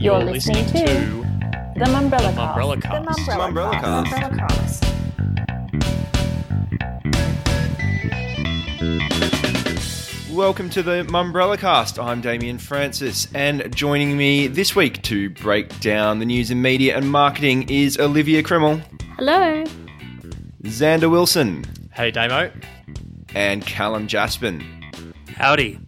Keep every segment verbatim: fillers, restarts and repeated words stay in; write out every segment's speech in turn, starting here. You're, You're listening, listening to, to The Mumbrella Cast. The Mumbrella Cast. Welcome to the Mumbrella Cast. I'm Damien Francis, and joining me this week to break down the news in media and marketing is Olivia Krimmel. Hello. Xander Wilson. Hey, Damo. And Callum Jaspin. Howdy.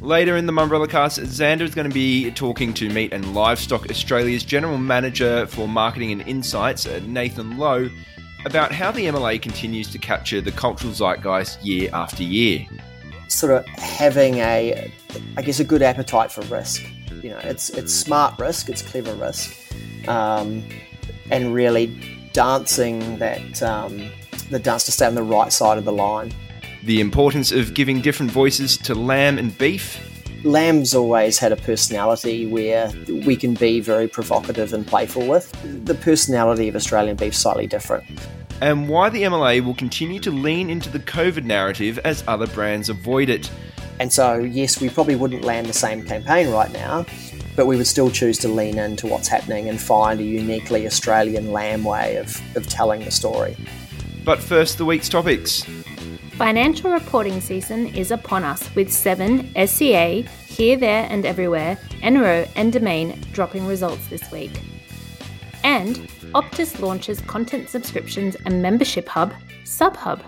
Later in the Mumbrella Cast, Xander is going to be talking to Meat and Livestock Australia's General Manager for Marketing and Insights, Nathan Lowe, about how the M L A continues to capture the cultural zeitgeist year after year. Sort of having a, I guess, a good appetite for risk. You know, it's it's smart risk, it's clever risk, um, and really dancing that um, the dance to stay on the right side of the line. The importance of giving different voices to lamb and beef. Lamb's always had a personality where we can be very provocative and playful with. The personality of Australian beef is slightly different. And why the M L A will continue to lean into the COVID narrative as other brands avoid it. And so, yes, we probably wouldn't land the same campaign right now, but we would still choose to lean into what's happening and find a uniquely Australian lamb way of, of telling the story. But first, the week's topics. Financial reporting season is upon us, with Seven, S C A, Here, There and Everywhere, Enero and Domain dropping results this week. And Optus launches content subscriptions and membership hub, Subhub.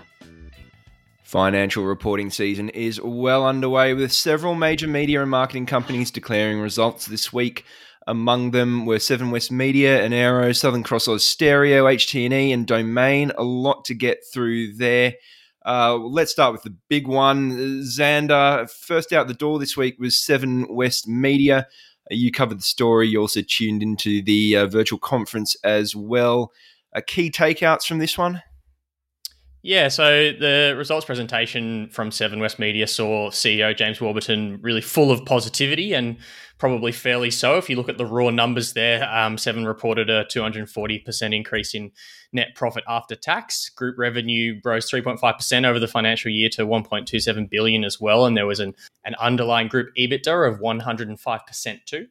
Financial reporting season is well underway, with several major media and marketing companies declaring results this week. Among them were Seven West Media, Enero, Southern Cross Austereo, H T and E and Domain. A lot to get through there. Uh, let's start with the big one. Xander, first out the door this week was Seven West Media. You covered the story. You also tuned into the uh, virtual conference as well. Uh, key takeouts from this one? Yeah, so the results presentation from Seven West Media saw C E O James Warburton really full of positivity, and probably fairly so. If you look at the raw numbers there, um, Seven reported a two hundred forty percent increase in net profit after tax. Group revenue rose three point five percent over the financial year to one point two seven billion dollars as well, and there was an, an underlying group EBITDA of one hundred five percent too.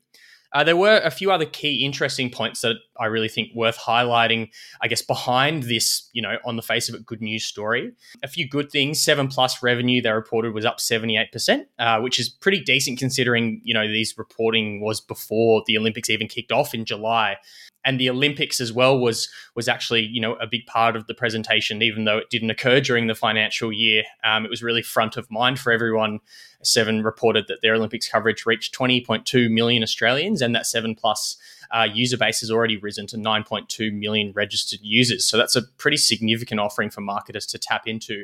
Uh, there were a few other key interesting points that I really think worth highlighting, I guess, behind this, you know, on the face of it, good news story. A few good things. Seven Plus revenue they reported was up seventy-eight percent, uh, which is pretty decent considering, you know, these reporting was before the Olympics even kicked off in July. And the Olympics as well was was actually, you know, a big part of the presentation, even though it didn't occur during the financial year. Um, it was really front of mind for everyone. Seven reported that their Olympics coverage reached twenty point two million Australians, and that Seven Plus uh, user base has already risen to nine point two million registered users. So that's a pretty significant offering for marketers to tap into.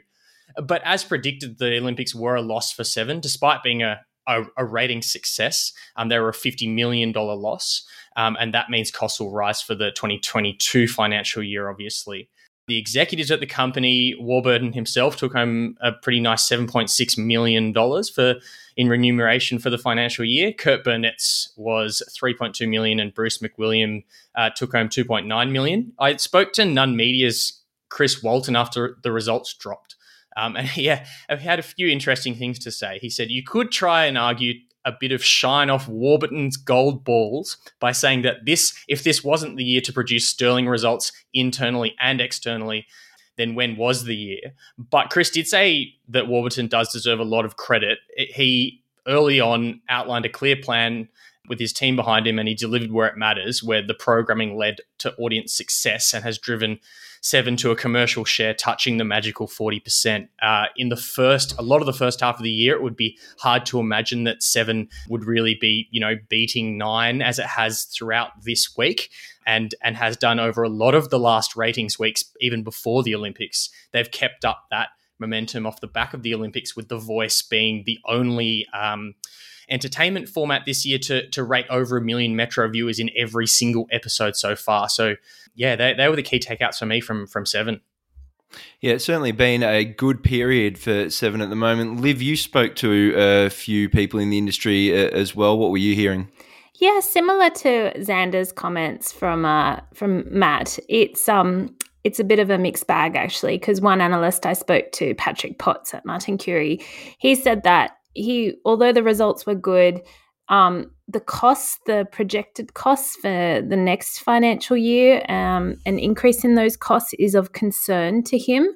But as predicted, the Olympics were a loss for Seven, despite being a A, a rating success. Um, there were a fifty million dollars loss, um, and that means costs will rise for the twenty twenty-two financial year, obviously. The executives at the company, Warburton himself, took home a pretty nice seven point six million dollars for in remuneration for the financial year. Kurt Burnett's was three point two million dollars and Bruce McWilliam uh, took home two point nine million dollars. I spoke to Nun Media's Chris Walton after the results dropped. Um, and he had a few interesting things to say. He said, you could try and argue a bit of shine off Warburton's gold balls by saying that this, if this wasn't the year to produce sterling results internally and externally, then when was the year? But Chris did say that Warburton does deserve a lot of credit. He early on outlined a clear plan with his team behind him, and he delivered where it matters, where the programming led to audience success and has driven Seven to a commercial share touching the magical forty percent. Uh, in the first, a lot of the first half of the year, it would be hard to imagine that Seven would really be, you know, beating Nine as it has throughout this week and, and has done over a lot of the last ratings weeks, even before the Olympics. They've kept up that momentum off the back of the Olympics, with The Voice being the only um, entertainment format this year to, to rate over a million metro viewers in every single episode so far. So, yeah, they, they were the key takeouts for me from, from Seven. Yeah, it's certainly been a good period for Seven at the moment. Liv, you spoke to a few people in the industry as well. What were you hearing? Yeah, similar to Xander's comments from uh, from Matt, it's um it's a bit of a mixed bag, actually, because one analyst I spoke to, Patrick Potts at Martin Curie, he said that he although the results were good, Um, the costs, the projected costs for the next financial year, um, an increase in those costs is of concern to him,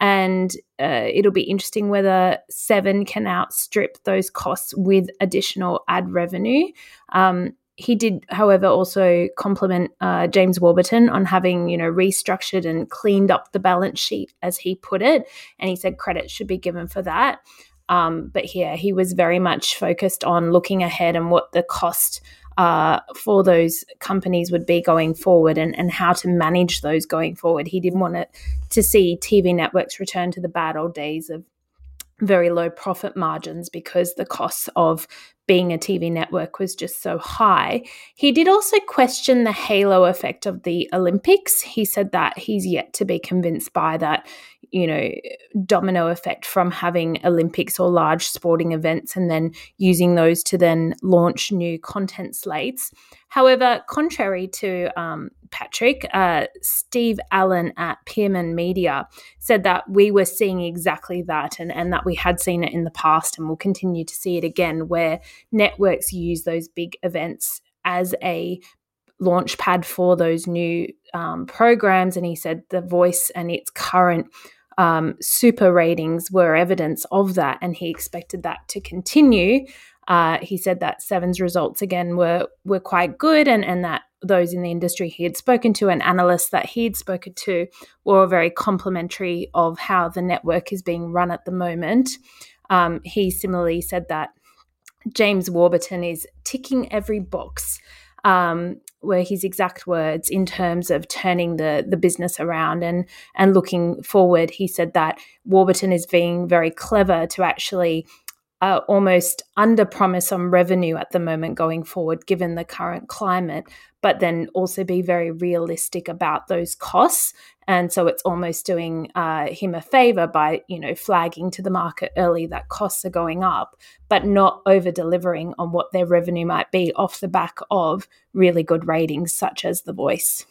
and uh, it'll be interesting whether Seven can outstrip those costs with additional ad revenue. Um, he did, however, also compliment uh, James Warburton on having, you know, restructured and cleaned up the balance sheet, as he put it, and he said credit should be given for that. Um, but yeah, he was very much focused on looking ahead and what the cost uh, for those companies would be going forward, and, and how to manage those going forward. He didn't want it to see T V networks return to the bad old days of very low profit margins because the costs of being a T V network was just so high. He did also question the halo effect of the Olympics. He said that he's yet to be convinced by that, you know, domino effect from having Olympics or large sporting events and then using those to then launch new content slates. However, contrary to um, Patrick, uh, Steve Allen at Pearman Media said that we were seeing exactly that, and, and that we had seen it in the past and will continue to see it again, where networks use those big events as a launch pad for those new um, programs. And he said The Voice and its current Um, super ratings were evidence of that, and he expected that to continue. Uh, he said that Seven's results again were were quite good, and, and that those in the industry he had spoken to and analysts that he had spoken to were very complimentary of how the network is being run at the moment. Um, he similarly said that James Warburton is ticking every box, um, were his exact words, in terms of turning the the business around and and looking forward. He said that Warburton is being very clever to actually uh, almost under promise on revenue at the moment going forward, given the current climate, but then also be very realistic about those costs. And so it's almost doing uh, him a favor by, you know, flagging to the market early that costs are going up, but not over-delivering on what their revenue might be off the back of really good ratings such as The Voice.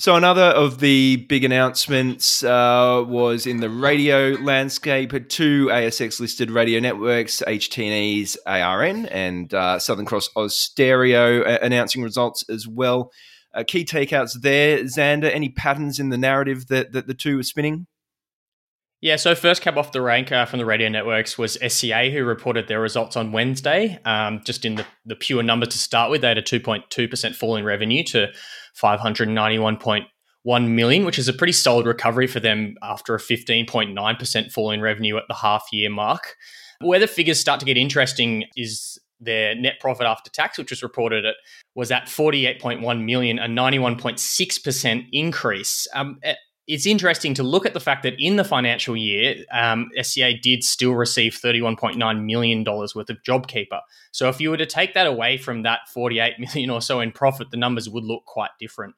So another of the big announcements uh, was in the radio landscape. Two A S X-listed radio networks, H T and E's A R N and uh, Southern Cross Austereo, uh, announcing results as well. Uh, key takeouts there, Xander. Any patterns in the narrative that, that the two are spinning? Yeah, so first cab off the rank uh, from the radio networks was S C A, who reported their results on Wednesday. Um, just in the, the pure numbers to start with, they had a two point two percent fall in revenue to five hundred ninety-one point one million dollars, which is a pretty solid recovery for them after a fifteen point nine percent fall in revenue at the half-year mark. Where the figures start to get interesting is their net profit after tax, which was reported at was at forty-eight point one million dollars, a ninety-one point six percent increase. Um, it's interesting to look at the fact that in the financial year, um, S C A did still receive thirty-one point nine million dollars worth of JobKeeper. So if you were to take that away from that forty-eight million dollars or so in profit, the numbers would look quite different.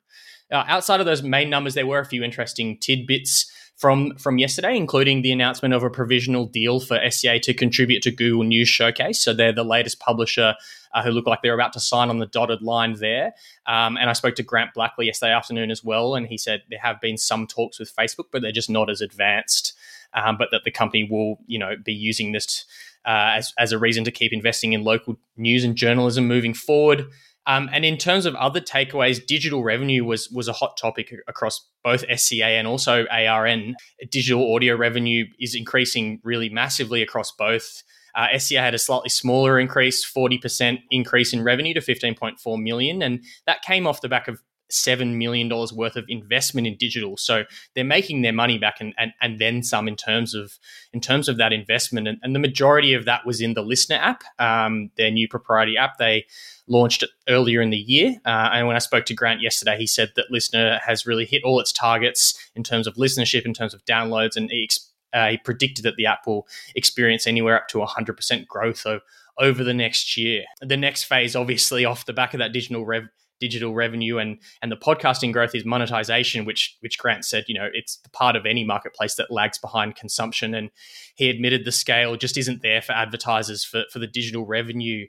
Uh, outside of those main numbers, there were a few interesting tidbits from, from yesterday, including the announcement of a provisional deal for S C A to contribute to Google News Showcase. So they're the latest publisher Uh, who look like they're about to sign on the dotted line there. Um, and I spoke to Grant Blackley yesterday afternoon as well, and he said there have been some talks with Facebook, but they're just not as advanced, um, but that the company will, you know, be using this uh, as, as a reason to keep investing in local news and journalism moving forward. Um, and in terms of other takeaways, digital revenue was was a hot topic across both S C A and also A R N. Digital audio revenue is increasing really massively across both. Uh, S C A had a slightly smaller increase, forty percent increase in revenue to fifteen point four million dollars, and that came off the back of seven million dollars worth of investment in digital. So they're making their money back and and, and then some in terms of in terms of that investment. And, and the majority of that was in the Listener app, um, their new proprietary app. They launched it earlier in the year. Uh, and when I spoke to Grant yesterday, he said that Listener has really hit all its targets in terms of listenership, in terms of downloads, and e Uh, he predicted that the app will experience anywhere up to one hundred percent growth o- over the next year. The next phase, obviously, off the back of that digital rev- digital revenue and and the podcasting growth is monetization, which which Grant said, you know, it's the part of any marketplace that lags behind consumption. And he admitted the scale just isn't there for advertisers for, for the digital revenue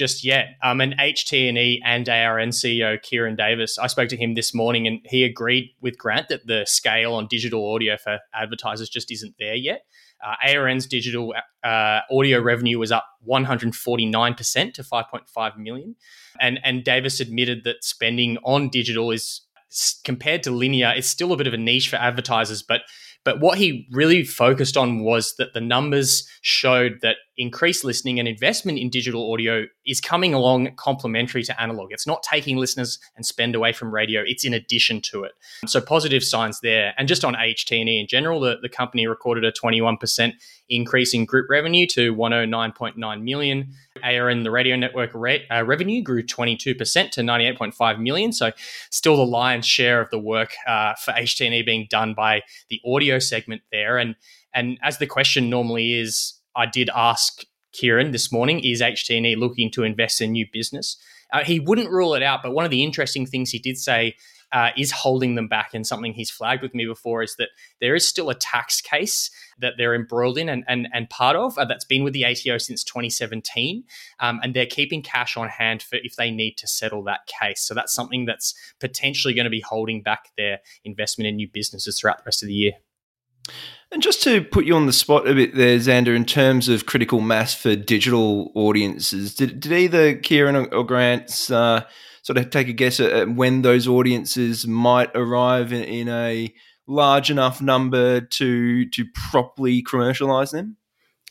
just yet. Um, and H T and E and A R N C E O Kieran Davis, I spoke to him this morning, and he agreed with Grant that the scale on digital audio for advertisers just isn't there yet. Uh, A R N's digital uh, audio revenue was up one hundred forty-nine percent to five point five million dollars. And, and Davis admitted that spending on digital is, compared to linear, it's still a bit of a niche for advertisers. But but what he really focused on was that the numbers showed that increased listening and investment in digital audio is coming along complementary to analog. It's not taking listeners and spend away from radio. It's in addition to it. So positive signs there. And just on H T and E in general, the, the company recorded a twenty-one percent increase in group revenue to one hundred nine point nine million. A R N, the radio network re- uh, revenue, grew twenty-two percent to ninety-eight point five million. So still the lion's share of the work uh, for H T and E being done by the audio segment there. And, and as the question normally is, I did ask Kieran this morning, is H T and E looking to invest in new business? Uh, he wouldn't rule it out, but one of the interesting things he did say uh, is holding them back, and something he's flagged with me before is that there is still a tax case that they're embroiled in and and, and part of uh, that's been with the A T O since twenty seventeen, um, and they're keeping cash on hand for if they need to settle that case. So that's something that's potentially going to be holding back their investment in new businesses throughout the rest of the year. And just to put you on the spot a bit there, Xander, in terms of critical mass for digital audiences, did, did either Kieran or, or Grant uh, sort of take a guess at when those audiences might arrive in, in a large enough number to to properly commercialise them?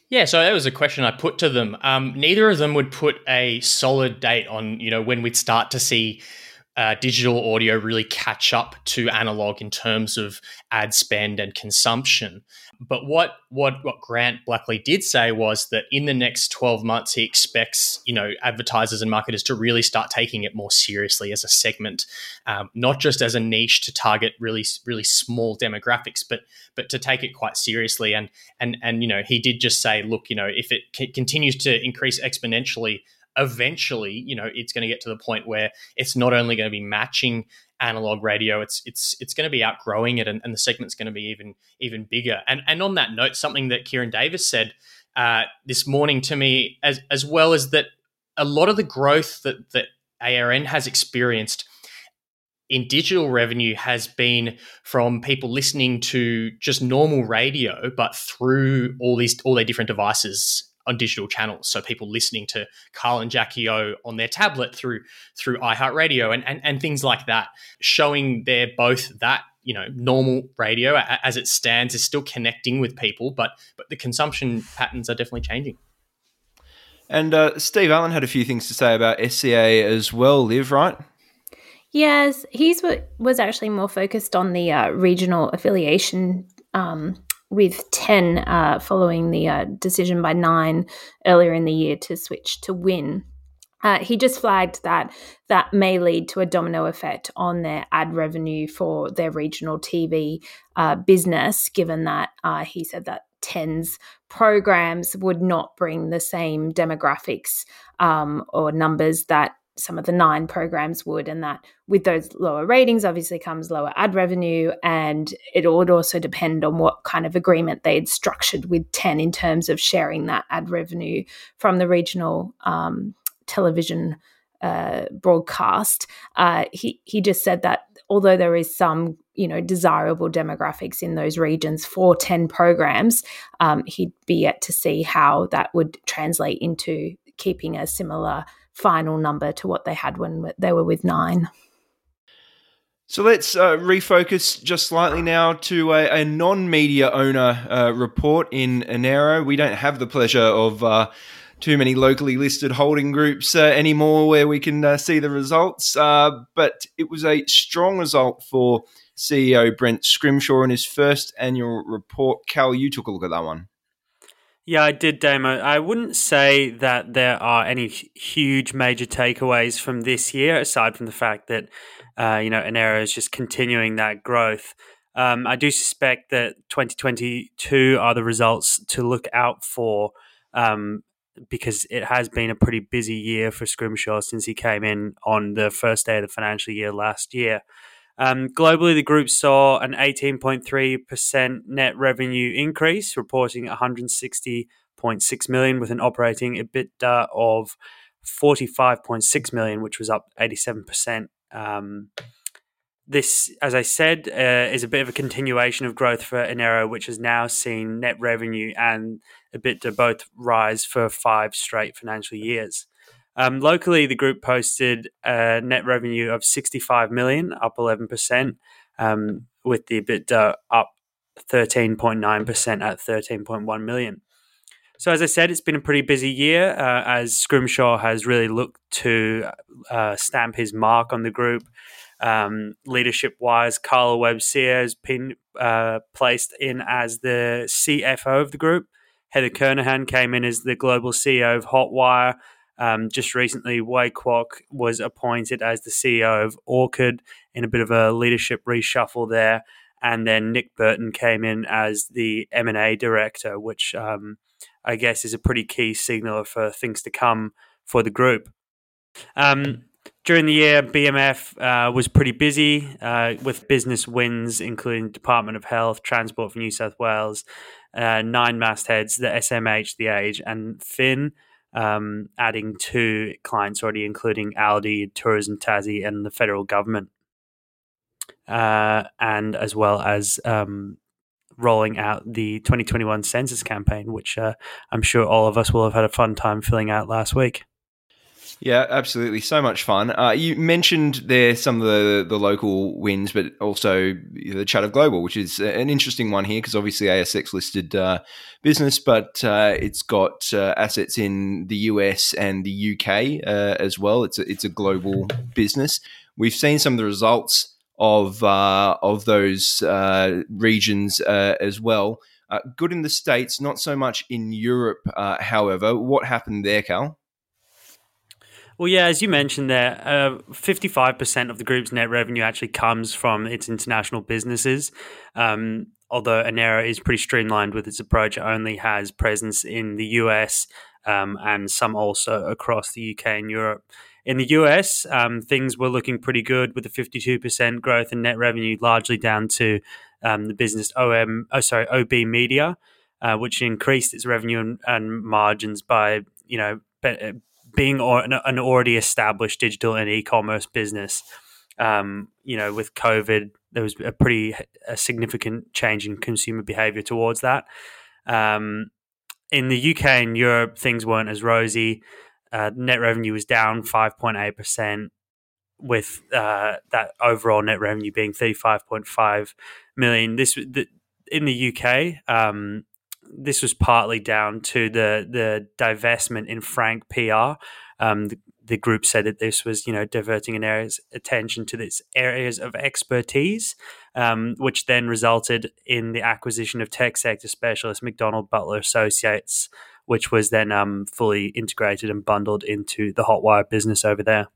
Yeah, so that was a question I put to them. Um, neither of them would put a solid date on, you know, when we'd start to see Uh, digital audio really catch up to analog in terms of ad spend and consumption. But what what what Grant Blackley did say was that in the next twelve months, he expects, you know, advertisers and marketers to really start taking it more seriously as a segment, um, not just as a niche to target really really small demographics, but but to take it quite seriously. And and and you know, he did just say, look, you know, if it c- continues to increase exponentially, eventually, you know, it's going to get to the point where it's not only going to be matching analog radio, it's it's it's going to be outgrowing it, and, and the segment's going to be even even bigger. And and on that note, something that Kieran Davis said uh, this morning to me, as as well as that, a lot of the growth that that A R N has experienced in digital revenue has been from people listening to just normal radio, but through all these all their different devices on digital channels. So people listening to Carl and Jackie O on their tablet through through iHeartRadio and, and and things like that, showing they're both that, you know, normal radio as it stands is still connecting with people, but but the consumption patterns are definitely changing. And uh, Steve Allen had a few things to say about S C A as well, Liv, right? Yes, he was actually more focused on the uh, regional affiliation um with ten uh, following the uh, decision by nine earlier in the year to switch to Win. Uh, he just flagged that that may lead to a domino effect on their ad revenue for their regional T V uh, business, given that uh, he said that ten's programs would not bring the same demographics um, or numbers that some of the nine programs would, and that with those lower ratings obviously comes lower ad revenue, and it would also depend on what kind of agreement they had structured with ten in terms of sharing that ad revenue from the regional um, television uh, broadcast. Uh, he, he just said that although there is some, you know, desirable demographics in those regions for ten programs, um, he'd be yet to see how that would translate into keeping a similar final number to what they had when they were with nine. So let's uh, refocus just slightly now to a, a non-media owner uh, report in Enero. We don't have the pleasure of uh, too many locally listed holding groups uh, anymore where we can uh, see the results, uh, but it was a strong result for C E O Brent Scrimshaw in his first annual report. Cal, you took a look at that one. Yeah, I did, Damo. I wouldn't say that there are any huge major takeaways from this year, aside from the fact that, uh, you know, Enero is just continuing that growth. Um, I do suspect that twenty twenty-two are the results to look out for, um, because it has been a pretty busy year for Scrimshaw since he came in on the first day of the financial year last year. Um, globally, the group saw an eighteen point three percent net revenue increase, reporting one hundred sixty point six million dollars with an operating EBITDA of forty-five point six million dollars, which was up eighty-seven percent um, This, as I said, uh, is a bit of a continuation of growth for Enero, which has now seen net revenue and EBITDA both rise for five straight financial years. Um, locally, the group posted a net revenue of sixty-five million dollars, up eleven percent, um, with the EBITDA up thirteen point nine percent at thirteen point one million dollars. So, as I said, it's been a pretty busy year uh, as Scrimshaw has really looked to uh, stamp his mark on the group. Um, leadership-wise, Carla Webb-Sear has been uh, placed in as the C F O of the group. Heather Kernahan came in as the global C E O of Hotwire. Um, just recently, Wei Kwok was appointed as the C E O of Orchid in a bit of a leadership reshuffle there. And then Nick Burton came in as the M and A director, which um, I guess is a pretty key signal for things to come for the group. Um, during the year, B M F uh, was pretty busy uh, with business wins, including Department of Health, Transport for New South Wales, uh, Nine Mastheads, the S M H, The Age, and Finn. Um, adding two clients already, including Aldi, Tourism Tassie, and the federal government, uh, and as well as um, rolling out the twenty twenty-one census campaign, which uh, I'm sure all of us will have had a fun time filling out last week. Yeah, absolutely. So much fun. Uh, you mentioned there some of the, the local wins, but also the Chatter Global, which is an interesting one here because obviously A S X listed uh, business, but uh, it's got uh, assets in the U S and the U K uh, as well. It's a, it's a global business. We've seen some of the results of, uh, of those uh, regions uh, as well. Uh, good in the States, not so much in Europe, uh, however. What happened there, Cal? Well, yeah, as you mentioned there, uh, fifty-five percent of the group's net revenue actually comes from its international businesses, um, although Enero is pretty streamlined with its approach. It only has presence in the U S um, and some also across the U K and Europe. In the U S, um, things were looking pretty good with a fifty-two percent growth in net revenue, largely down to um, the business O M, oh, sorry, O B Media, uh, which increased its revenue and, and margins by, you know, better, being an already established digital and e-commerce business. Um, you know, with COVID, there was a pretty a significant change in consumer behavior towards that. Um, in the U K and Europe, things weren't as rosy. Uh, net revenue was down five point eight percent, with uh, that overall net revenue being thirty-five point five million. This the, in the U K, um, this was partly down to the the divestment in Frank P R. Um, the, the group said that this was, you know, diverting an area's attention to its areas of expertise, um, which then resulted in the acquisition of tech sector specialist McDonald Butler Associates, which was then um, fully integrated and bundled into the Hotwire business over there.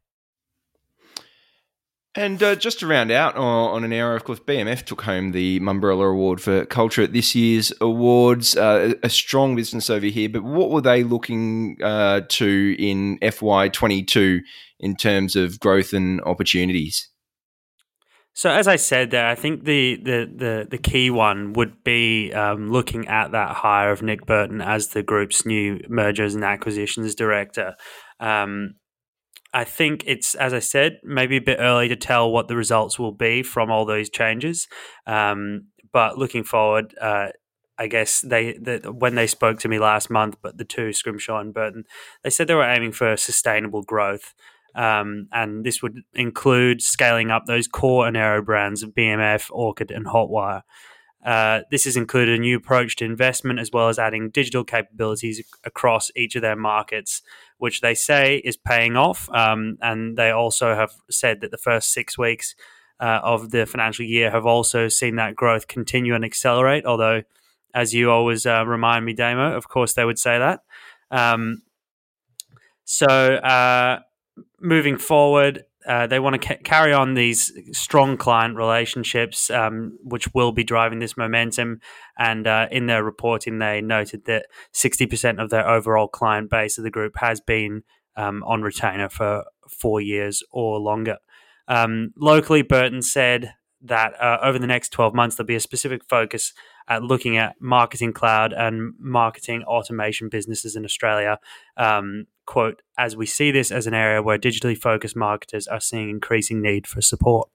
And uh, just to round out on Enero, of course, B M F took home the Mumbrella Award for Culture at this year's awards. Uh, a strong business over here, but what were they looking uh, to in F Y twenty-two in terms of growth and opportunities? So, as I said there, I think the the the, the key one would be um, looking at that hire of Nick Burton as the group's new mergers and acquisitions director. Um I think it's, as I said, maybe a bit early to tell what the results will be from all those changes. Um, but looking forward, uh, I guess they the, when they spoke to me last month, but the two, Scrimshaw and Burton, they said they were aiming for sustainable growth. Um, and this would include scaling up those core Enero brands of B M F, Orchid and Hotwire. Uh, this has included a new approach to investment as well as adding digital capabilities across each of their markets, which they say is paying off. Um, and they also have said that the first six weeks uh, of the financial year have also seen that growth continue and accelerate, although, as you always uh, remind me, Damo, of course they would say that. Um, so uh, moving forward, Uh, they want to ca- carry on these strong client relationships, um, which will be driving this momentum. And uh, in their reporting, they noted that sixty percent of their overall client base of the group has been um, on retainer for four years or longer. Um, locally, Burton said that uh, over the next twelve months, there'll be a specific focus at looking at marketing cloud and marketing automation businesses in Australia. Um, quote, as we see this as an area where digitally focused marketers are seeing increasing need for support.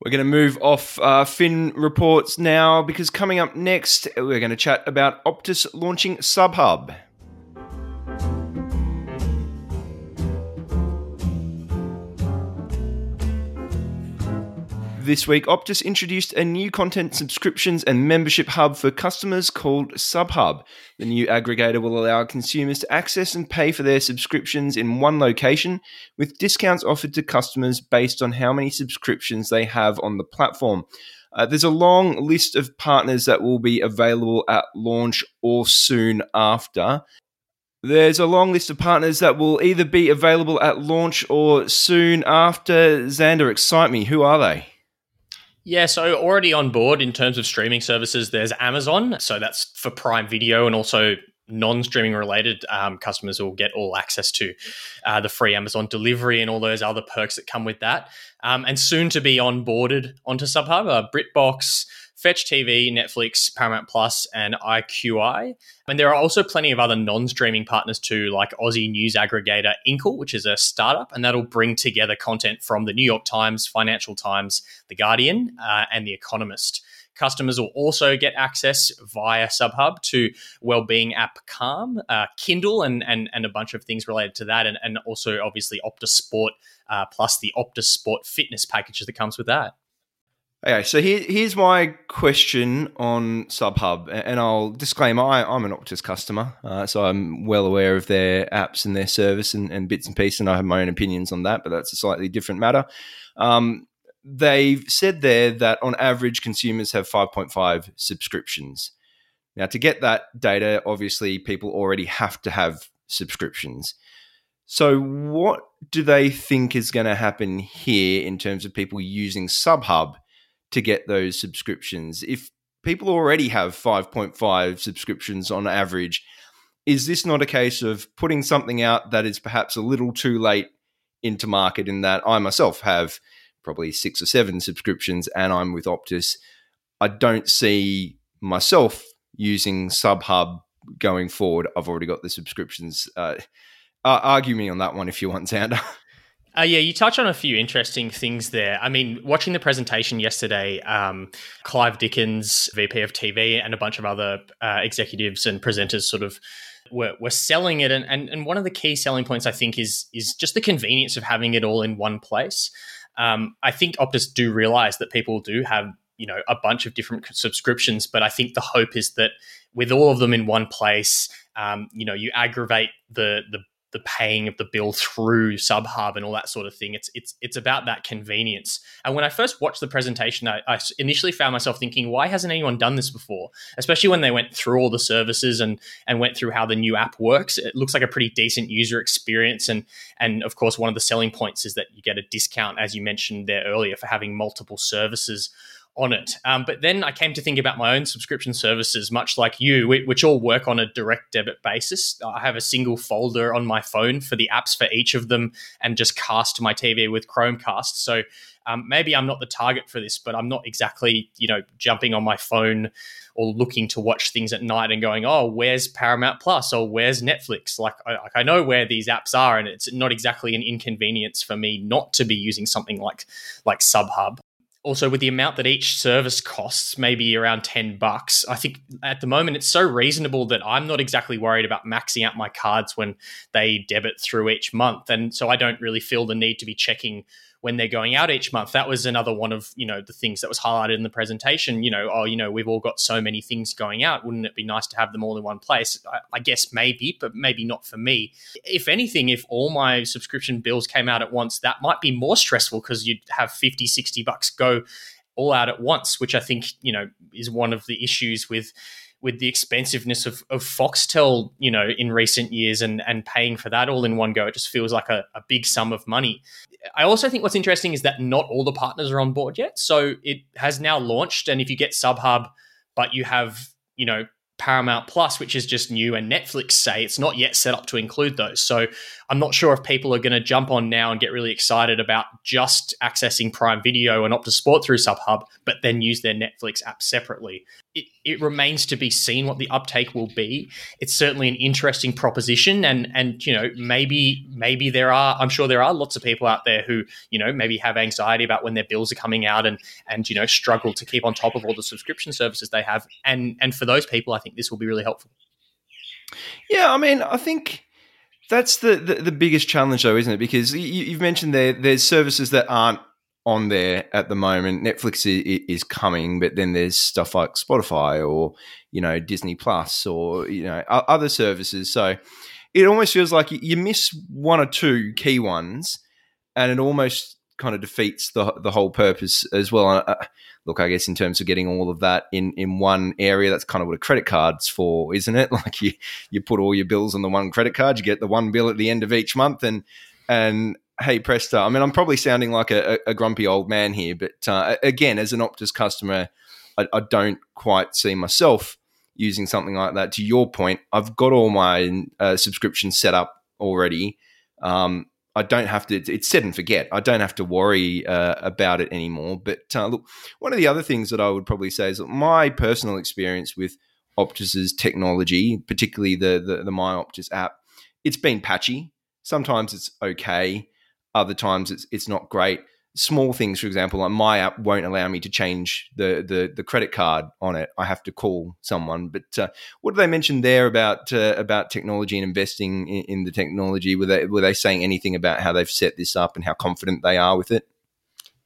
We're going to move off uh, Fin Reports now, because coming up next, we're going to chat about Optus launching Subhub. This week, Optus introduced a new content subscriptions and membership hub for customers called Subhub. The new aggregator will allow consumers to access and pay for their subscriptions in one location, with discounts offered to customers based on how many subscriptions they have on the platform. Uh, there's a long list of partners that will be available at launch or soon after. There's a long list of partners that will either be available at launch or soon after. Xander, excite me. Who are they? Yeah, so already on board in terms of streaming services, there's Amazon. So that's for Prime Video, and also non-streaming related um, customers will get all access to uh, the free Amazon delivery and all those other perks that come with that. Um, and soon to be onboarded onto Subhub are BritBox, Fetch T V, Netflix, Paramount Plus, and I Q I. And there are also plenty of other non-streaming partners too, like Aussie news aggregator Inkle, which is a startup, and that'll bring together content from the New York Times, Financial Times, The Guardian, uh, and The Economist. Customers will also get access via Subhub to wellbeing app Calm, uh, Kindle, and, and and a bunch of things related to that, and, and also obviously Optus Sport, uh, plus the Optus Sport fitness package that comes with that. Okay, so here, here's my question on Subhub, and I'll disclaim I, I'm an Optus customer, uh, so I'm well aware of their apps and their service and, and bits and pieces, and I have my own opinions on that, but that's a slightly different matter. Um, they've said there that on average consumers have five point five subscriptions. Now, to get that data, obviously people already have to have subscriptions. So what do they think is going to happen here in terms of people using Subhub to get those subscriptions? If people already have five point five subscriptions on average, is this not a case of putting something out that is perhaps a little too late into market, in that I myself have probably six or seven subscriptions and I'm with Optus? I don't see myself using Subhub going forward. I've already got the subscriptions. Uh, argue me on that one if you want, Xander. Uh, yeah, you touch on a few interesting things there. I mean, watching the presentation yesterday, um, Clive Dickens, V P of T V, and a bunch of other uh, executives and presenters sort of were, were selling it. And, and and one of the key selling points, I think, is is just the convenience of having it all in one place. Um, I think Optus do realize that people do have, you know, a bunch of different subscriptions, but I think the hope is that with all of them in one place, um, you know, you aggravate the the the paying of the bill through Subhub and all that sort of thing. It's it's it's about that convenience. And when I first watched the presentation, I, I initially found myself thinking, why hasn't anyone done this before? Especially when they went through all the services and and went through how the new app works. It looks like a pretty decent user experience. And, and of course, one of the selling points is that you get a discount, as you mentioned there earlier, for having multiple services on it. Um, but then I came to think about my own subscription services, much like you, which all work on a direct debit basis. I have a single folder on my phone for the apps for each of them and just cast to my T V with Chromecast. So um, maybe I'm not the target for this, but I'm not exactly, you know, jumping on my phone or looking to watch things at night and going, oh, where's Paramount Plus or where's Netflix? Like I, like I know where these apps are, and it's not exactly an inconvenience for me not to be using something like like Subhub. Also, with the amount that each service costs, maybe around ten bucks, I think at the moment it's so reasonable that I'm not exactly worried about maxing out my cards when they debit through each month. And so I don't really feel the need to be checking when they're going out each month. That was another one of, you know, the things that was highlighted in the presentation. You know, oh, you know, we've all got so many things going out. Wouldn't it be nice to have them all in one place? I, I guess maybe, but maybe not for me. If anything, if all my subscription bills came out at once, that might be more stressful, because you'd have fifty, sixty bucks go all out at once, which I think, you know, is one of the issues with with the expensiveness of, of Foxtel, you know, in recent years, and, and paying for that all in one go. It just feels like a, a big sum of money. I also think what's interesting is that not all the partners are on board yet. So it has now launched, and if you get Subhub, but you have, you know, Paramount Plus, which is just new, and Netflix say it's not yet set up to include those. So I'm not sure if people are going to jump on now and get really excited about just accessing Prime Video and Optus Sport through Subhub, but then use their Netflix app separately. It, it remains to be seen what the uptake will be. It's certainly an interesting proposition, and and you know maybe maybe there are I'm sure there are lots of people out there who you know maybe have anxiety about when their bills are coming out and and you know struggle to keep on top of all the subscription services they have, and and for those people I think this will be really helpful. Yeah, I mean I think that's the the, the biggest challenge though, isn't it? Because you, you've mentioned there there's services that aren't on there at the moment. Netflix is coming, but then there's stuff like Spotify or, you know, Disney Plus or, you know, other services. So it almost feels like you miss one or two key ones and it almost kind of defeats the the whole purpose as well. And I, look, I guess in terms of getting all of that in, in one area, that's kind of what a credit card's for, isn't it? Like you, you put all your bills on the one credit card, you get the one bill at the end of each month and, and, hey, Presta. I mean, I'm probably sounding like a, a grumpy old man here, but uh, again, as an Optus customer, I, I don't quite see myself using something like that. To your point, I've got all my uh, subscriptions set up already. Um, I don't have to, it's set and forget. I don't have to worry uh, about it anymore. But uh, look, one of the other things that I would probably say is that my personal experience with Optus's technology, particularly the, the, the My Optus app, it's been patchy. Sometimes it's okay. Other times it's it's not great. Small things, for example, like my app won't allow me to change the the, the credit card on it. I have to call someone. But uh, what did they mention there about uh, about technology and investing in, in the technology? Were they were they saying anything about how they've set this up and how confident they are with it?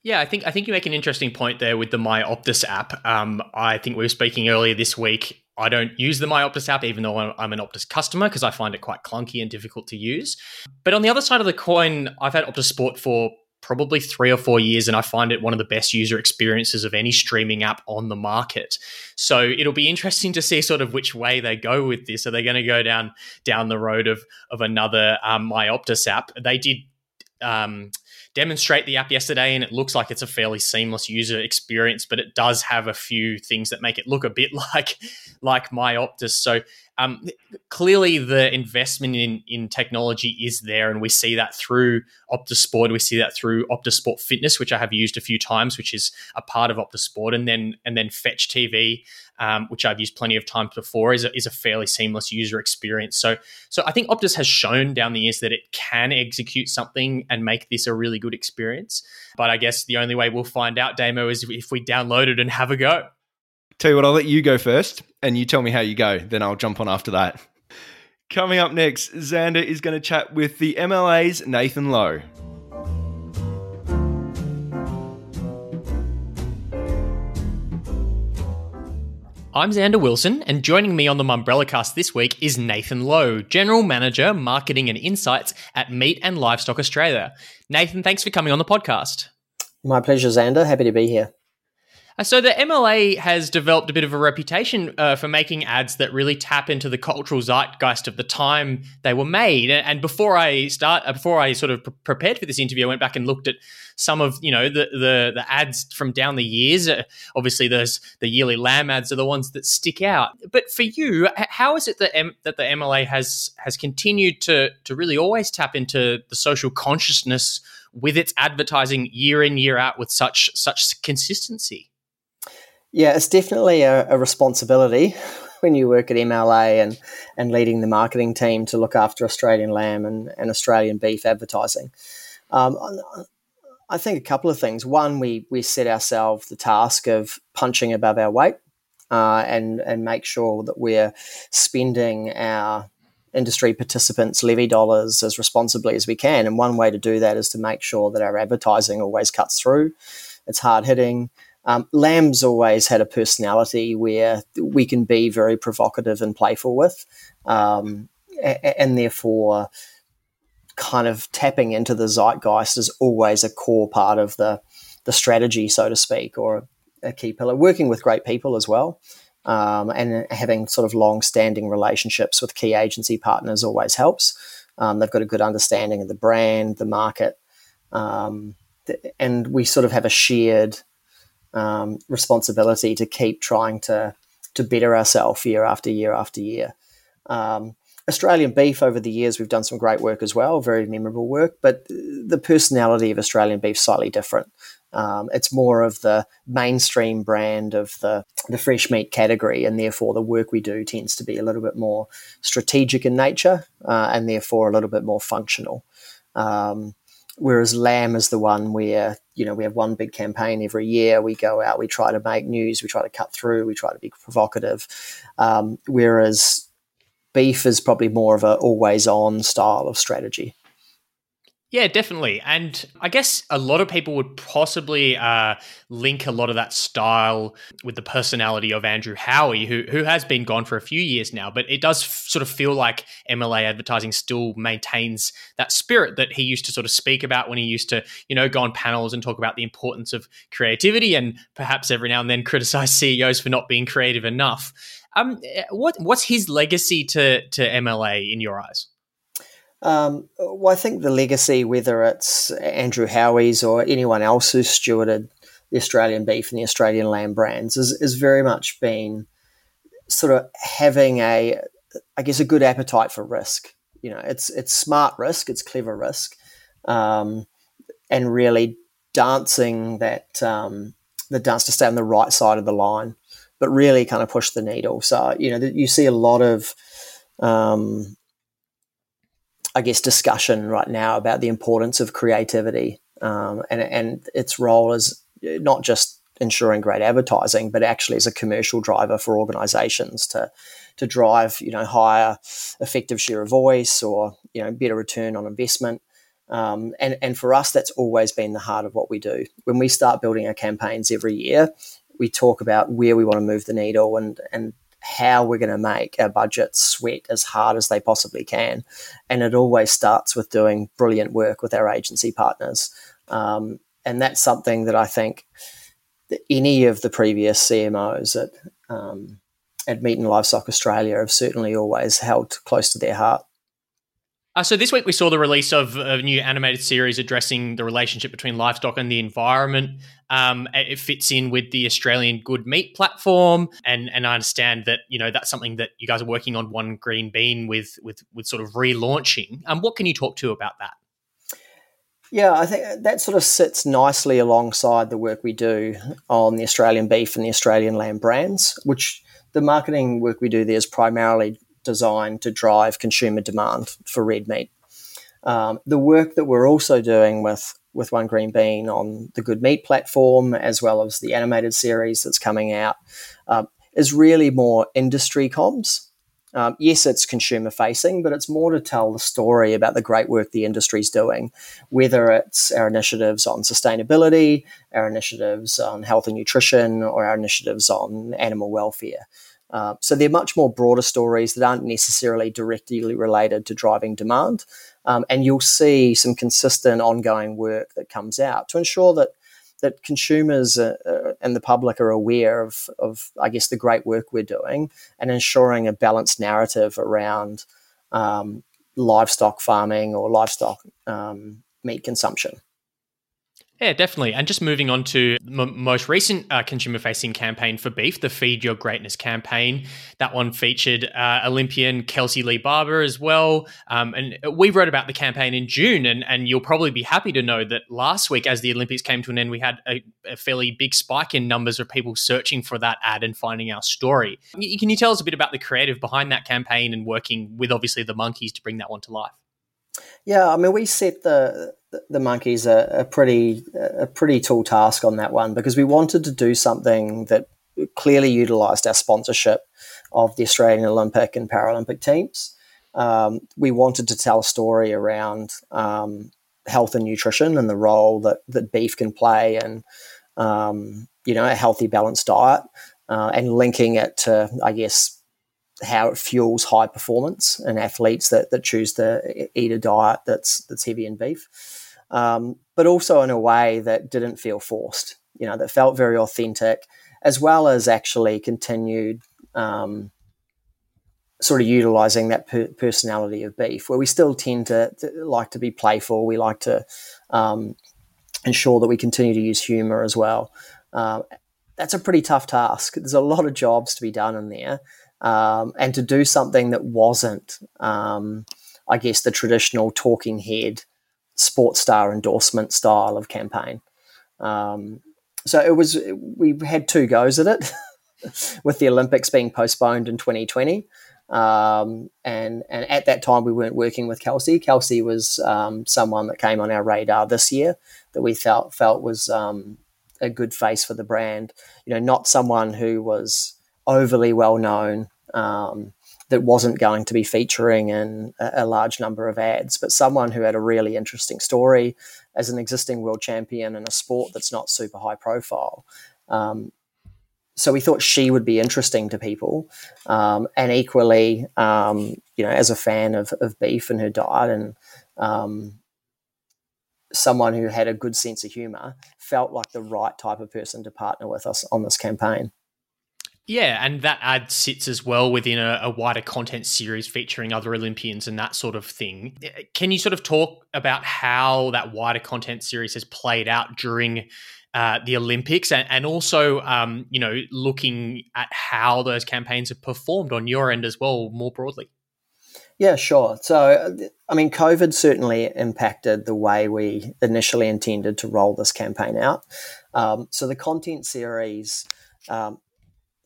Yeah, I think I think you make an interesting point there with the My Optus app. Um, I think we were speaking earlier this week. I don't use the My Optus app, even though I'm an Optus customer, because I find it quite clunky and difficult to use. But on the other side of the coin, I've had Optus Sport for probably three or four years, and I find it one of the best user experiences of any streaming app on the market. So it'll be interesting to see sort of which way they go with this. Are they going to go down down the road of of another um, My Optus app? They did um, demonstrate the app yesterday, and it looks like it's a fairly seamless user experience, but it does have a few things that make it look a bit like like My Optus. So um, clearly the investment in in technology is there, and we see that through Optus Sport. We see that through Optus Sport Fitness, which I have used a few times, which is a part of Optus Sport, and then and then Fetch T V, um, which I've used plenty of times before, is a, is a fairly seamless user experience. So so I think Optus has shown down the years that it can execute something and make this a really good experience. But I guess the only way we'll find out, Damo, is if we download it and have a go. Tell you what, I'll let you go first and you tell me how you go, then I'll jump on after that. Coming up next, Xander is going to chat with the M L A's Nathan Lowe. I'm Xander Wilson, and joining me on the MumbrellaCast this week is Nathan Lowe, General Manager, Marketing and Insights at Meat and Livestock Australia. Nathan, thanks for coming on the podcast. My pleasure, Xander. Happy to be here. So the M L A has developed a bit of a reputation uh, for making ads that really tap into the cultural zeitgeist of the time they were made. And before I start, uh, before I sort of pre- prepared for this interview, I went back and looked at some of, you know, the the, the ads from down the years. Uh, obviously, those the yearly lamb ads are the ones that stick out. But for you, how is it that M- that the M L A has has continued to to really always tap into the social consciousness with its advertising year in, year out with such such consistency? Yeah, it's definitely a, a responsibility when you work at M L A and, and leading the marketing team to look after Australian lamb and, and Australian beef advertising. Um, I think a couple of things. One, we we set ourselves the task of punching above our weight uh, and, and make sure that we're spending our industry participants' levy dollars as responsibly as we can. And one way to do that is to make sure that our advertising always cuts through. It's hard-hitting. Um, lamb's always had a personality where we can be very provocative and playful with, um, and therefore kind of tapping into the zeitgeist is always a core part of the, the strategy, so to speak, or a key pillar. Working with great people as well, um, and having sort of long-standing relationships with key agency partners always helps. Um, they've got a good understanding of the brand, the market, um, and we sort of have a shared... Um, responsibility to keep trying to to better ourselves year after year after year. Um, Australian beef over the years, we've done some great work as well, very memorable work, but the personality of Australian beef is slightly different. Um, it's more of the mainstream brand of the, the fresh meat category, and therefore the work we do tends to be a little bit more strategic in nature uh, and therefore a little bit more functional. Um, whereas lamb is the one where, you know, we have one big campaign every year. We go out, we try to make news, we try to cut through, we try to be provocative. Um, whereas beef is probably more of an always-on style of strategy. Yeah, definitely. And I guess a lot of people would possibly uh, link a lot of that style with the personality of Andrew Howie, who who has been gone for a few years now, but it does f- sort of feel like M L A advertising still maintains that spirit that he used to sort of speak about when he used to, you know, go on panels and talk about the importance of creativity and perhaps every now and then criticize C E Os for not being creative enough. Um, what what's his legacy to, to M L A in your eyes? Um, well, I think the legacy, whether it's Andrew Howie's or anyone else who's stewarded the Australian beef and the Australian lamb brands, is, is very much been sort of having a, I guess, a good appetite for risk. You know, it's it's smart risk, it's clever risk, um, and really dancing that um, the dance to stay on the right side of the line, but really kind of push the needle. So, you know, you see a lot of Um, I guess, discussion right now about the importance of creativity um, and, and its role as not just ensuring great advertising, but actually as a commercial driver for organisations to to drive, you know, higher effective share of voice or, you know, better return on investment. Um, and, and for us, that's always been the heart of what we do. When we start building our campaigns every year, we talk about where we want to move the needle and and how we're going to make our budgets sweat as hard as they possibly can. And it always starts with doing brilliant work with our agency partners. Um, and that's something that I think that any of the previous C M Os at um, at Meat and Livestock Australia have certainly always held close to their heart. Uh, so this week we saw the release of a new animated series addressing the relationship between livestock and the environment. Um, it fits in with the Australian Good Meat platform, and and I understand that, you know, that's something that you guys are working on, One Green Bean, with with with sort of relaunching. Um, what can you talk to about that? Yeah, I think that sort of sits nicely alongside the work we do on the Australian beef and the Australian lamb brands, which the marketing work we do there is primarily designed to drive consumer demand for red meat. Um, the work that we're also doing with, with One Green Bean on the Good Meat platform, as well as the animated series that's coming out, uh, is really more industry comms. Um, yes, it's consumer facing, but it's more to tell the story about the great work the industry's doing, whether it's our initiatives on sustainability, our initiatives on health and nutrition, or our initiatives on animal welfare. Uh, so they're much more broader stories that aren't necessarily directly related to driving demand. Um, and you'll see some consistent ongoing work that comes out to ensure that that consumers uh, uh, and the public are aware of, of, I guess, the great work we're doing and ensuring a balanced narrative around um, livestock farming or livestock um, meat consumption. Yeah, definitely. And just moving on to the m- most recent uh, consumer-facing campaign for beef, the Feed Your Greatness campaign. That one featured uh, Olympian Kelsey Lee Barber as well. Um, and we wrote about the campaign in June, and, and you'll probably be happy to know that last week, as the Olympics came to an end, we had a, a fairly big spike in numbers of people searching for that ad and finding our story. Can you tell us a bit about the creative behind that campaign and working with, obviously, the monkeys to bring that one to life? Yeah, I mean, we set the the monkeys a, a pretty a pretty tall task on that one because we wanted to do something that clearly utilised our sponsorship of the Australian Olympic and Paralympic teams. Um, we wanted to tell a story around um, health and nutrition and the role that, that beef can play in um, you know, a healthy, balanced diet uh, and linking it to, I guess, how it fuels high performance and athletes that, that choose to eat a diet that's that's heavy in beef, um, but also in a way that didn't feel forced, you know, that felt very authentic, as well as actually continued um, sort of utilising that per- personality of beef, where we still tend to, to like to be playful. We like to um, ensure that we continue to use humour as well. Uh, that's a pretty tough task. There's a lot of jobs to be done in there. Um, and to do something that wasn't, um, I guess, the traditional talking head sports star endorsement style of campaign. Um, so it was, we had two goes at it with the Olympics being postponed in twenty twenty. Um, and, and at that time we weren't working with Kelsey. Kelsey was um, someone that came on our radar this year that we felt, felt was um, a good face for the brand. You know, not someone who was overly well known, um, that wasn't going to be featuring in a, a large number of ads, but someone who had a really interesting story as an existing world champion in a sport that's not super high profile. Um, So we thought she would be interesting to people, um, and equally, um, you know, as a fan of, of beef and her diet, and um, someone who had a good sense of humour, felt like the right type of person to partner with us on this campaign. Yeah, and that ad sits as well within a, a wider content series featuring other Olympians and that sort of thing. Can you sort of talk about how that wider content series has played out during Uh, the Olympics, and, and also, um, you know, looking at how those campaigns have performed on your end as well, more broadly? Yeah, sure. So, I mean, COVID certainly impacted the way we initially intended to roll this campaign out. Um, so the content series um,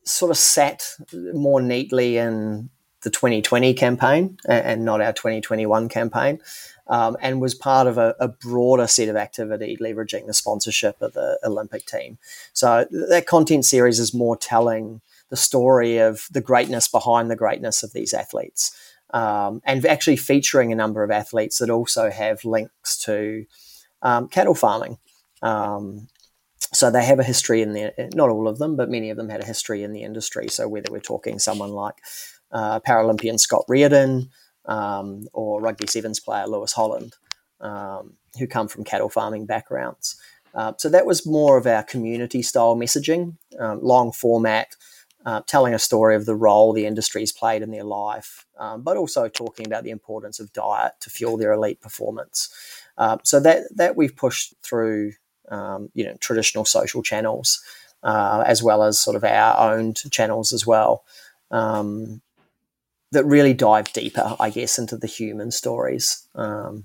sort of sat more neatly in the twenty twenty campaign and, and not our twenty twenty-one campaign. Um, and was part of a, a broader set of activity leveraging the sponsorship of the Olympic team. So that content series is more telling the story of the greatness behind the greatness of these athletes, um, and actually featuring a number of athletes that also have links to um, cattle farming. Um, so they have a history in there, not all of them, but many of them had a history in the industry. So whether we're talking someone like uh, Paralympian Scott Reardon, Um, or rugby sevens player Lewis Holland, um, who come from cattle farming backgrounds. Uh, so that was more of our community style messaging, um, long format, uh, telling a story of the role the industry's played in their life, um, but also talking about the importance of diet to fuel their elite performance. Uh, so that that we've pushed through, um, you know, traditional social channels, uh, as well as sort of our owned channels as well. Um, that really dive deeper, I guess, into the human stories, um,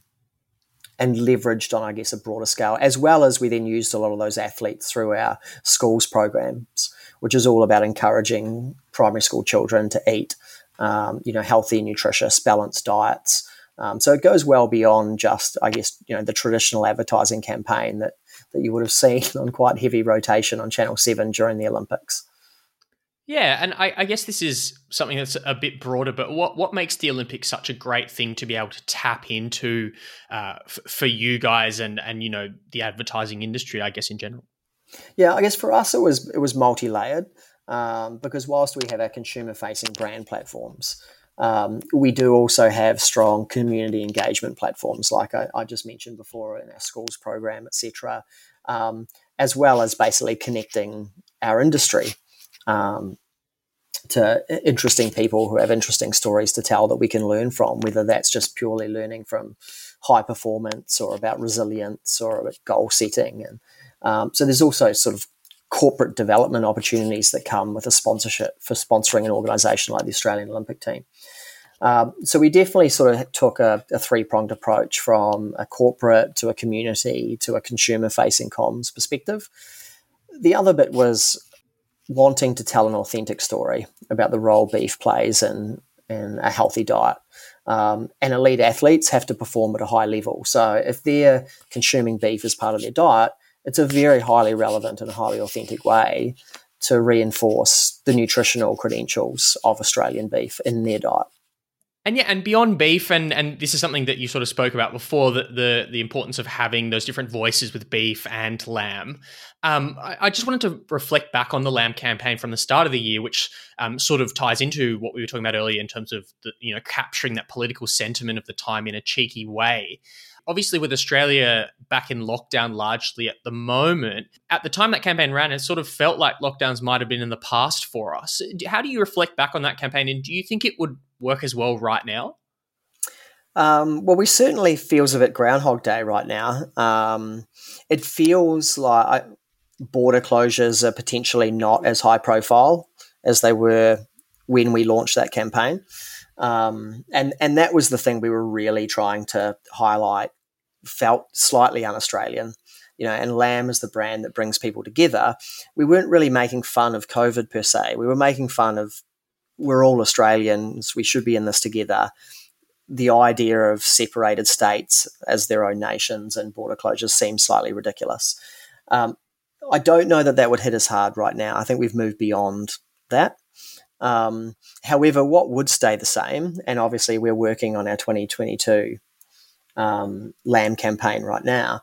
and leveraged on, I guess, a broader scale, as well as we then used a lot of those athletes through our schools programs, which is all about encouraging primary school children to eat, um, you know, healthy, nutritious, balanced diets. Um, so it goes well beyond just, I guess, you know, the traditional advertising campaign that, that you would have seen on quite heavy rotation on Channel seven during the Olympics. Yeah, and I, I guess this is something that's a bit broader, but what, what makes the Olympics such a great thing to be able to tap into uh, f- for you guys and, and, you know, the advertising industry, I guess, in general? Yeah, I guess for us it was it was multi-layered, um, because whilst we have our consumer-facing brand platforms, um, we do also have strong community engagement platforms, like I, I just mentioned before, in our schools program, et cetera, um, as well as basically connecting our industry Um, to interesting people who have interesting stories to tell that we can learn from, whether that's just purely learning from high performance or about resilience or about goal setting. And um, so there's also sort of corporate development opportunities that come with a sponsorship for sponsoring an organisation like the Australian Olympic team. Um, so we definitely sort of took a, a three-pronged approach from a corporate to a community to a consumer-facing comms perspective. The other bit was wanting to tell an authentic story about the role beef plays in, in a healthy diet. Um, and elite athletes have to perform at a high level. So if they're consuming beef as part of their diet, it's a very highly relevant and highly authentic way to reinforce the nutritional credentials of Australian beef in their diet. And yeah, and beyond beef, and, and this is something that you sort of spoke about before, the, the, the importance of having those different voices with beef and lamb. Um, I, I just wanted to reflect back on the lamb campaign from the start of the year, which um, sort of ties into what we were talking about earlier in terms of the, you know, capturing that political sentiment of the time in a cheeky way. Obviously, with Australia back in lockdown largely at the moment, at the time that campaign ran, it sort of felt like lockdowns might have been in the past for us. How do you reflect back on that campaign, and do you think it would work as well right now? Um, well, we certainly feels a bit Groundhog Day right now. Um, it feels like I, border closures are potentially not as high profile as they were when we launched that campaign. Um, and, and that was the thing we were really trying to highlight, felt slightly un-Australian, you know, and lamb is the brand that brings people together. We weren't really making fun of COVID per se. We were making fun of, we're all Australians, we should be in this together. The idea of separated states as their own nations and border closures seems slightly ridiculous. Um, I don't know that that would hit us hard right now. I think we've moved beyond that. Um, however, what would stay the same, and obviously we're working on our twenty twenty-two um, lamb campaign right now,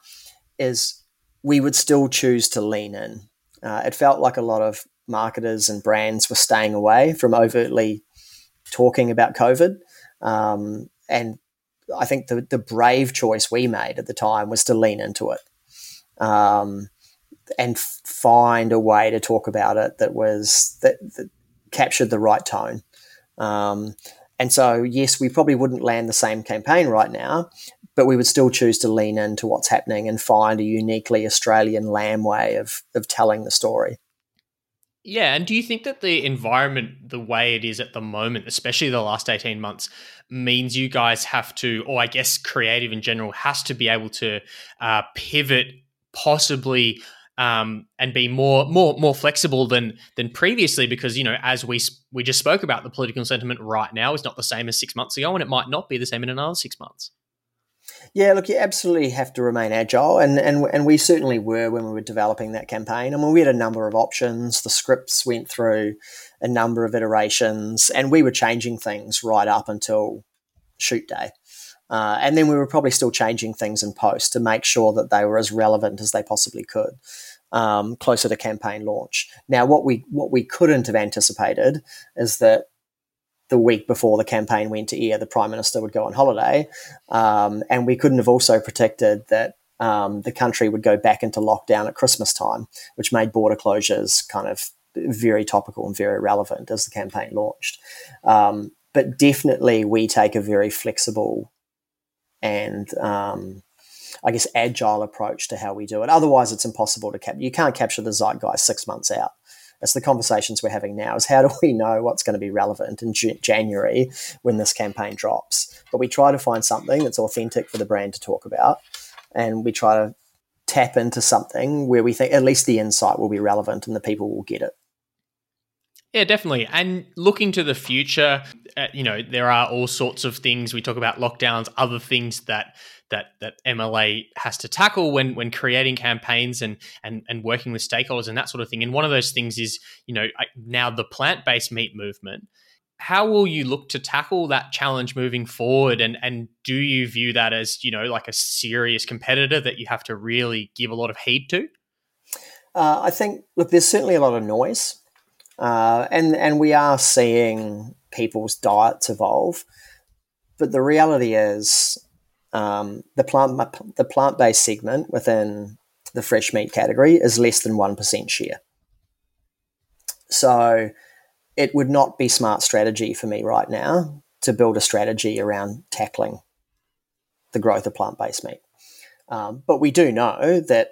is we would still choose to lean in. Uh, it felt like a lot of marketers and brands were staying away from overtly talking about COVID. Um, and I think the, the brave choice we made at the time was to lean into it. Um, and f- find a way to talk about it that was that, that captured the right tone. Um, and so, yes, we probably wouldn't land the same campaign right now, but we would still choose to lean into what's happening and find a uniquely Australian lamb way of of telling the story. Yeah, and do you think that the environment, the way it is at the moment, especially the last eighteen months, means you guys have to, or I guess creative in general, has to be able to uh, pivot possibly um, and be more more more flexible than than previously, because, you know, as we we just spoke about, the political sentiment right now is not the same as six months ago, and it might not be the same in another six months. Yeah, look, you absolutely have to remain agile, and and and we certainly were when we were developing that campaign. I mean, we had a number of options. The scripts went through a number of iterations, and we were changing things right up until shoot day. Uh, and then we were probably still changing things in post to make sure that they were as relevant as they possibly could, um, closer to campaign launch. Now, what we what we couldn't have anticipated is that the week before the campaign went to air, the Prime Minister would go on holiday, um, and we couldn't have also predicted that um, the country would go back into lockdown at Christmas time, which made border closures kind of very topical and very relevant as the campaign launched. Um, but definitely we take a very flexible and um, I guess agile approach to how we do it. Otherwise, it's impossible to cap. You can't capture the zeitgeist six months out. That's the conversations we're having now, is how do we know what's going to be relevant in J- January when this campaign drops? But we try to find something that's authentic for the brand to talk about, and we try to tap into something where we think at least the insight will be relevant and the people will get it. Yeah, definitely. And looking to the future, uh, you know, there are all sorts of things. We talk about lockdowns, other things that that that M L A has to tackle when when creating campaigns and and and working with stakeholders and that sort of thing. And one of those things is, you know, now the plant-based meat movement. How will you look to tackle that challenge moving forward? And and do you view that as, you know, like a serious competitor that you have to really give a lot of heed to? Uh, I think, look, there's certainly a lot of noise. Uh, and, and we are seeing people's diets evolve. But the reality is um, the plant the plant-based segment within the fresh meat category is less than one percent share. So it would not be smart strategy for me right now to build a strategy around tackling the growth of plant-based meat. Um, but we do know that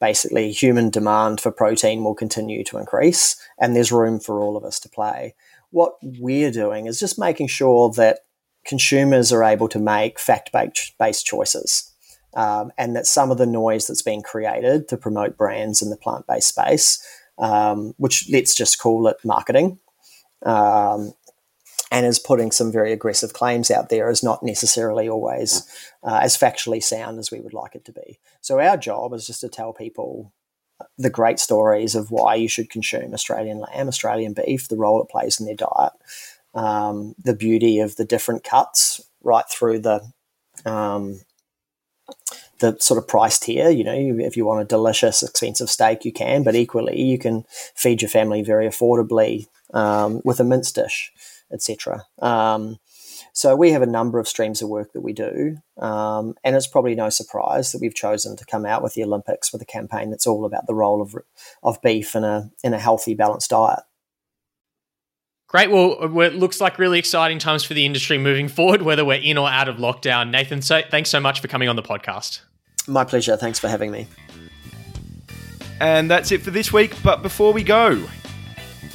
basically human demand for protein will continue to increase, and there's room for all of us to play. What we're doing is just making sure that consumers are able to make fact-based choices, um, and that some of the noise that's been created to promote brands in the plant-based space, um, which let's just call it marketing, um, and is putting some very aggressive claims out there, is not necessarily always uh, as factually sound as we would like it to be. So our job is just to tell people the great stories of why you should consume Australian lamb, Australian beef, the role it plays in their diet, um, the beauty of the different cuts right through the um, the sort of price tier. You know, if you want a delicious, expensive steak, you can, but equally you can feed your family very affordably um, with a mince dish, et cetera. Um, so we have a number of streams of work that we do, um, and it's probably no surprise that we've chosen to come out with the Olympics with a campaign that's all about the role of of beef in a in a healthy, balanced diet. Great. Well, it looks like really exciting times for the industry moving forward, whether we're in or out of lockdown. Nathan, so thanks so much for coming on the podcast. My pleasure. Thanks for having me. And that's it for this week, but before we go...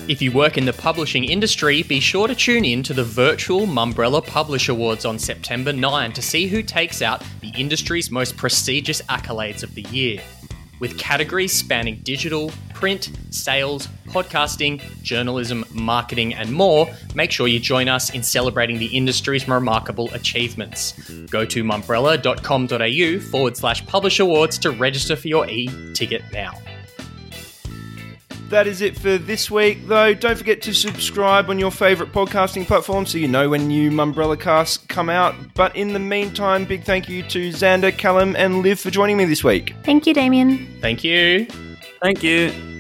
if you work in the publishing industry, be sure to tune in to the virtual Mumbrella Publish Awards on September ninth to see who takes out the industry's most prestigious accolades of the year, with categories spanning digital, print, sales, podcasting, journalism, marketing, and more. Make sure you join us in celebrating the industry's remarkable achievements. Go to mumbrella.com.au forward slash publish awards to register for your e-ticket now. That is it for this week, though. Don't forget to subscribe on your favourite podcasting platform so you know when new Mumbrella casts come out. But in the meantime, big thank you to Xander, Callum and Liv for joining me this week. Thank you, Damien. Thank you. Thank you.